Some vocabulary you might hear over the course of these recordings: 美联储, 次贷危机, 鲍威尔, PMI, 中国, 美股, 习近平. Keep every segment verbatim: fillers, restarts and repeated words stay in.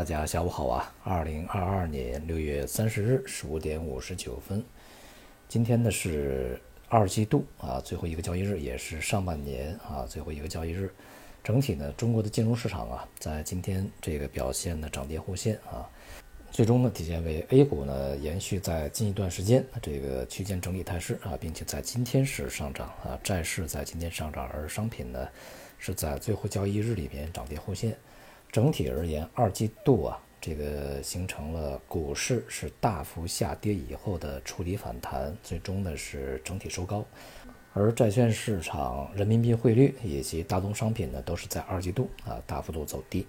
大家下午好啊！二零二二年六月三十日十五点五十九分，今天呢是二季度啊最后一个交易日，也是上半年啊最后一个交易日。整体呢，中国的金融市场啊，在今天这个表现呢涨跌互现啊，最终呢体现为 A 股呢延续在近一段时间这个区间整理态势啊，并且在今天是上涨啊，债市在今天上涨，而商品呢是在最后交易日里面涨跌互现。整体而言，二季度啊，这个形成了股市是大幅下跌以后的触底反弹，最终呢是整体收高。而债券市场、人民币汇率以及大宗商品呢，都是在二季度啊大幅度走低，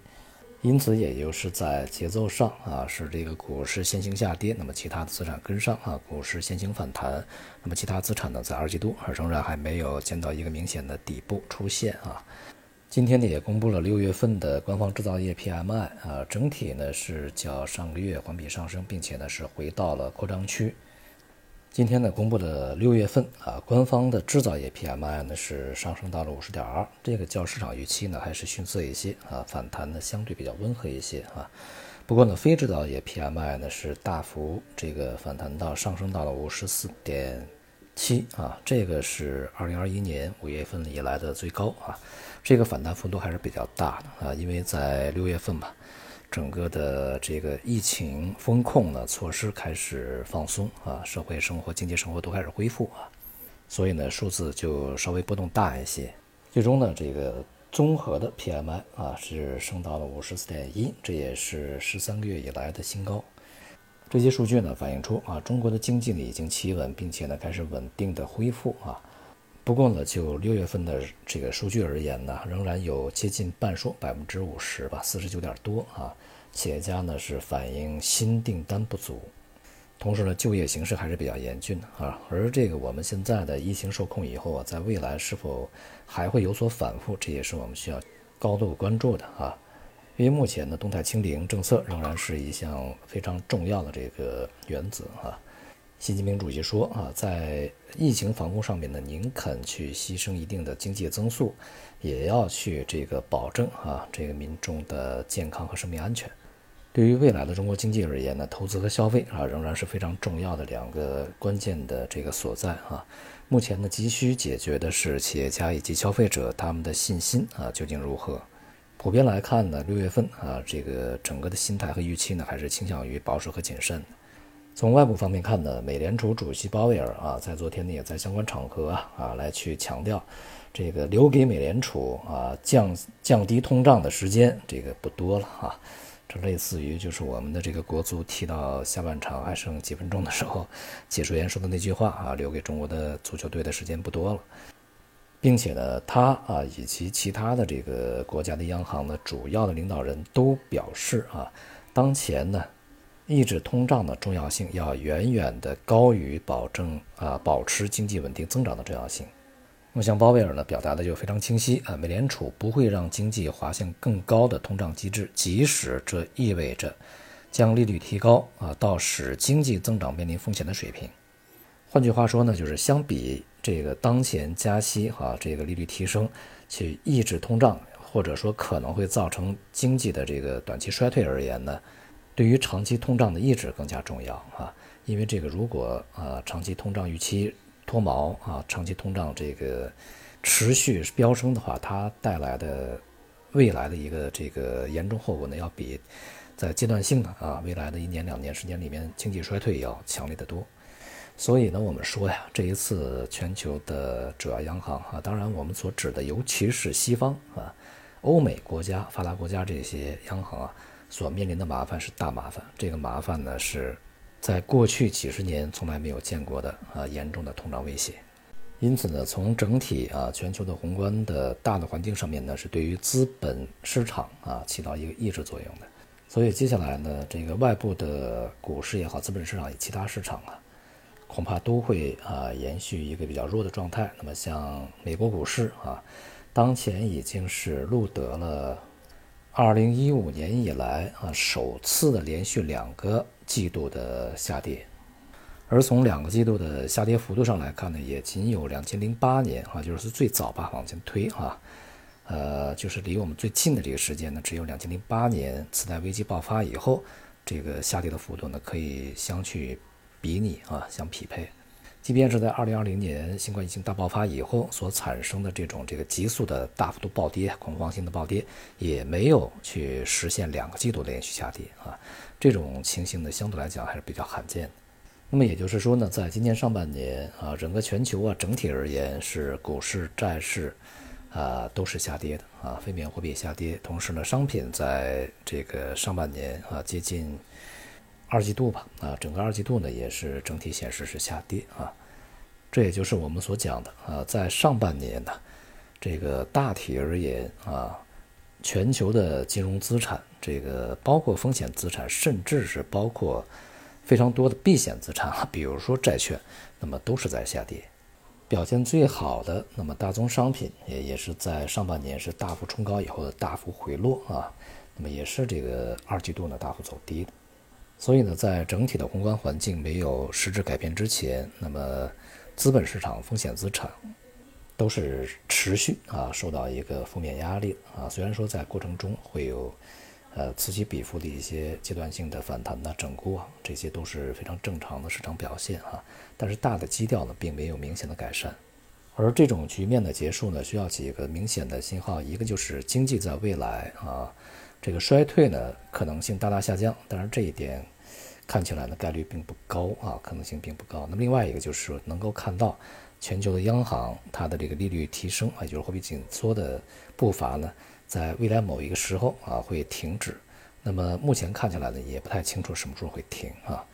因此也就是在节奏上啊，是这个股市先行下跌，那么其他的资产跟上啊，股市先行反弹，那么其他资产呢，在二季度仍然还没有见到一个明显的底部出现啊。今天呢也公布了六月份的官方制造业 P M I 啊，整体呢是较上个月环比上升，并且呢是回到了扩张区。今天呢公布的六月份啊，官方的制造业 P M I 呢是上升到了 五十点二， 这个较市场预期呢还是逊色一些啊，反弹呢相对比较温和一些啊。不过呢非制造业 P M I 呢是大幅这个反弹到上升到了 五十四点一七啊，这个是二零二一年五月份以来的最高啊，这个反弹幅度还是比较大的啊，因为在六月份吧，整个的这个疫情风控呢措施开始放松啊，社会生活、经济生活都开始恢复啊，所以呢数字就稍微波动大一些，最终呢这个综合的 P M I 啊是升到了五十四点一，这也是十三个月以来的新高。这些数据呢反映出啊，中国的经济呢已经企稳，并且呢开始稳定的恢复啊。不过呢，就六月份的这个数据而言呢，仍然有接近半数，百分之五十吧，四十九点多啊，企业家呢是反映新订单不足。同时呢，就业形势还是比较严峻啊。而这个我们现在的疫情受控以后啊，在未来是否还会有所反复，这也是我们需要高度关注的啊。因为目前的动态清零政策仍然是一项非常重要的这个原则啊。习近平主席说啊，在疫情防控上面呢，宁肯去牺牲一定的经济增速，也要去这个保证啊这个民众的健康和生命安全。对于未来的中国经济而言呢，投资和消费啊仍然是非常重要的两个关键的这个所在啊。目前呢，急需解决的是企业家以及消费者他们的信心啊究竟如何。普遍来看呢，六月份啊，这个整个的心态和预期呢，还是倾向于保守和谨慎的。从外部方面看呢，美联储主席鲍威尔啊，在昨天呢，也在相关场合啊，啊来去强调，这个留给美联储啊降降低通胀的时间这个不多了啊。这类似于就是我们的这个国足踢到下半场还剩几分钟的时候，解说员说的那句话啊，留给中国的足球队的时间不多了。并且呢，他啊以及其他的这个国家的央行的主要的领导人都表示啊，当前呢，抑制通胀的重要性要远远的高于保证啊保持经济稳定增长的重要性。那么像鲍威尔呢，表达的就非常清晰啊，美联储不会让经济滑向更高的通胀机制，即使这意味着将利率提高啊到使经济增长面临风险的水平。换句话说呢，就是相比这个当前加息啊，这个利率提升去抑制通胀，或者说可能会造成经济的这个短期衰退而言呢，对于长期通胀的抑制更加重要啊。因为这个如果啊长期通胀预期脱毛啊，长期通胀这个持续飙升的话，它带来的未来的一个这个严重后果呢，要比在阶段性的啊未来的一年两年时间里面经济衰退要强烈得多。所以呢，我们说呀，这一次全球的主要央行啊，当然我们所指的尤其是西方啊、欧美国家、发达国家这些央行啊，所面临的麻烦是大麻烦。这个麻烦呢，是在过去几十年从来没有见过的啊严重的通胀威胁。因此呢，从整体啊全球的宏观的大的环境上面呢，是对于资本市场啊起到一个抑制作用的。所以接下来呢，这个外部的股市也好，资本市场以及其他市场啊，恐怕都会啊延续一个比较弱的状态。那么像美国股市啊，当前已经是录得了二零一五年以来啊首次的连续两个季度的下跌，而从两个季度的下跌幅度上来看呢，也仅有两千零八年啊，就是最早吧往前推啊，呃，就是离我们最近的这个时间呢，只有二零零八年次贷危机爆发以后，这个下跌的幅度呢，可以相去比拟啊，相匹配。即便是在二零二零年新冠疫情大爆发以后所产生的这种这个急速的大幅度暴跌、恐慌性的暴跌，也没有去实现两个季度的连续下跌啊，这种情形呢，相对来讲还是比较罕见的。那么也就是说呢，在今年上半年啊，整个全球啊整体而言是股市、债市啊都是下跌的啊，非美元货币下跌，同时呢，商品在这个上半年啊接近二季度吧，啊，整个二季度呢也是整体显示是下跌啊，这也就是我们所讲的啊，在上半年呢，这个大体而言啊，全球的金融资产，这个包括风险资产，甚至是包括非常多的避险资产啊，比如说债券，那么都是在下跌。表现最好的，那么大宗商品也也是在上半年是大幅冲高以后的大幅回落啊，那么也是这个二季度呢大幅走低的。所以呢，在整体的宏观环境没有实质改变之前，那么资本市场风险资产都是持续啊受到一个负面压力啊。虽然说在过程中会有呃此起彼伏的一些阶段性的反弹呐、整固啊，这些都是非常正常的市场表现啊。但是大的基调呢，并没有明显的改善。而这种局面的结束呢，需要几个明显的信号，一个就是经济在未来啊。这个衰退呢可能性大大下降，当然这一点看起来呢概率并不高啊，可能性并不高。那么另外一个就是能够看到全球的央行它的这个利率提升啊，也就是货币紧缩的步伐呢，在未来某一个时候啊会停止。那么目前看起来呢也不太清楚什么时候会停啊，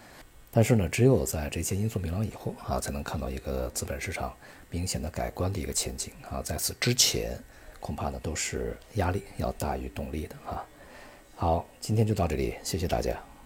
但是呢只有在这些因素明朗以后啊，才能看到一个资本市场明显的改观的一个前景啊，在此之前恐怕呢都是压力要大于动力的啊。好，今天就到这里，谢谢大家。